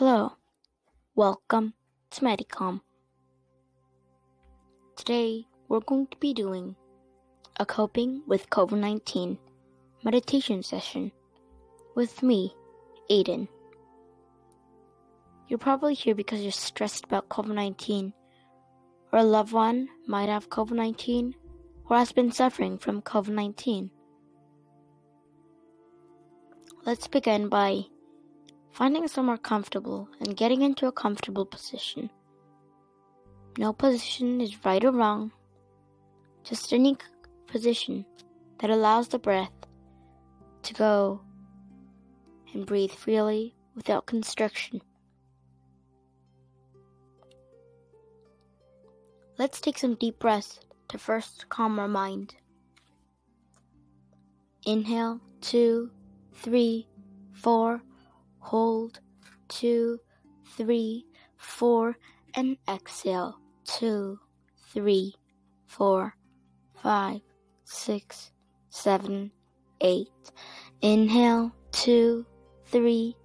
Hello, welcome to Medicom. Today we're going to be doing a coping with COVID-19 meditation session with me, Aiden. You're probably here because you're stressed about COVID-19, or a loved one might have COVID-19, or has been suffering from COVID-19. Let's begin by finding somewhere comfortable and getting into a comfortable position. No position is right or wrong, just any position that allows the breath to go and breathe freely without constriction. Let's take some deep breaths to first calm our mind. Inhale, 2, 3, 4. Hold, 2, 3, 4, and exhale, 2, 3, 4, 5, 6, 7, 8. Inhale, 2, 3,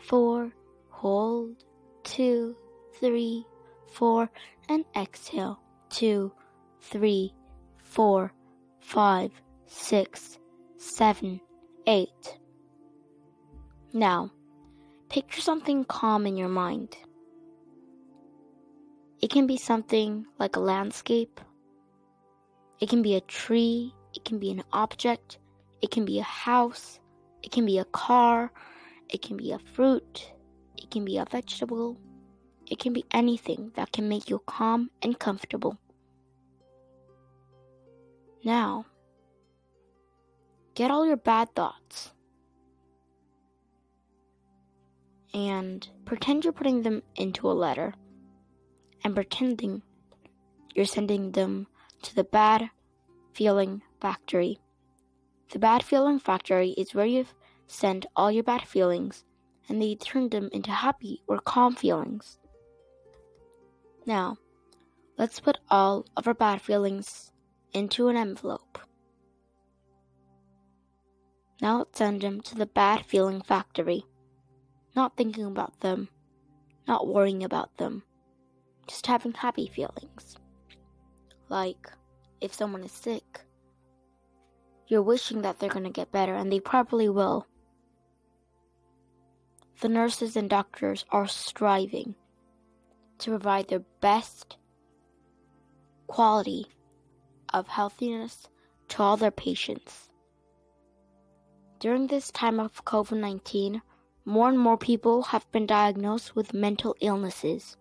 4, hold, 2, 3, 4, and exhale, 2, 3, 4, 5, 6, 7, 8. Now, picture something calm in your mind. It can be something like a landscape. It can be a tree. It can be an object. It can be a house. It can be a car. It can be a fruit. It can be a vegetable. It can be anything that can make you calm and comfortable. Now, get all your bad thoughts and pretend you're putting them into a letter and pretending you're sending them to the bad feeling factory. The bad feeling factory is where you've sent all your bad feelings and they turn them into happy or calm feelings. Now, let's put all of our bad feelings into an envelope. Now let's send them to the bad feeling factory. Not thinking about them, not worrying about them, just having happy feelings. Like, if someone is sick, you're wishing that they're going to get better, and they probably will. The nurses and doctors are striving to provide their best quality of healthiness to all their patients. During this time of COVID-19, more and more people have been diagnosed with mental illnesses.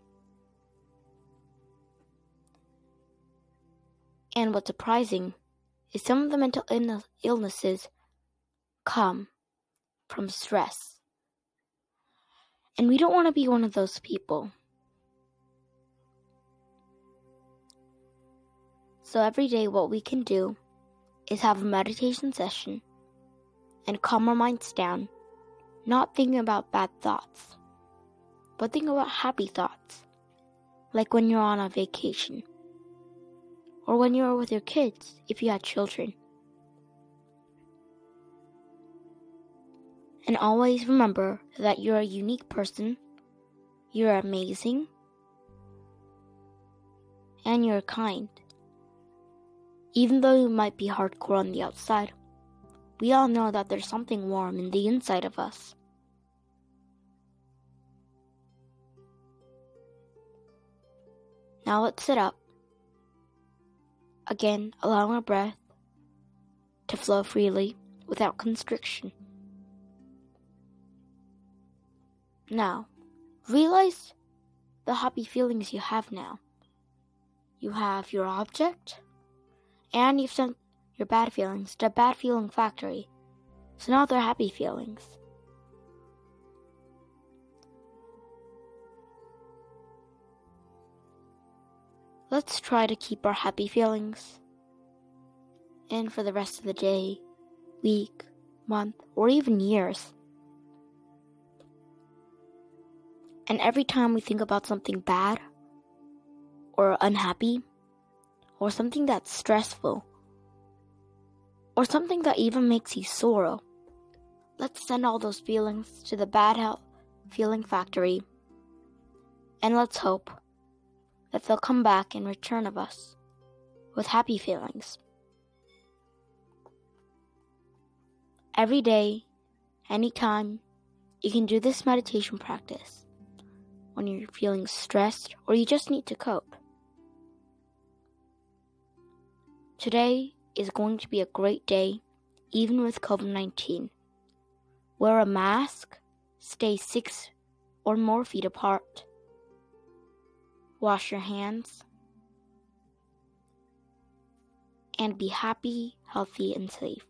And what's surprising is some of the mental illnesses come from stress. And we don't want to be one of those people. So every day what we can do is have a meditation session and calm our minds down. Not thinking about bad thoughts, but think about happy thoughts, like when you're on a vacation, or when you're with your kids, if you had children. And always remember that you're a unique person, you're amazing, and you're kind. Even though you might be hardcore on the outside, we all know that there's something warm in the inside of us. Now let's sit up. Again, allowing our breath to flow freely without constriction. Now, realize the happy feelings you have now. You have your object, and you've sent your bad feelings to a bad feeling factory, so now they're happy feelings. Let's try to keep our happy feelings in for the rest of the day, week, month, or even years. And every time we think about something bad or unhappy or something that's stressful, or something that even makes you sorrow, let's send all those feelings to the bad feeling factory And let's hope that they'll come back in return of us with happy feelings. Every day, anytime, you can do this meditation practice when you're feeling stressed or you just need to cope. Today is going to be a great day, even with COVID-19. Wear a mask, stay 6 or more feet apart, wash your hands, and be happy, healthy, and safe.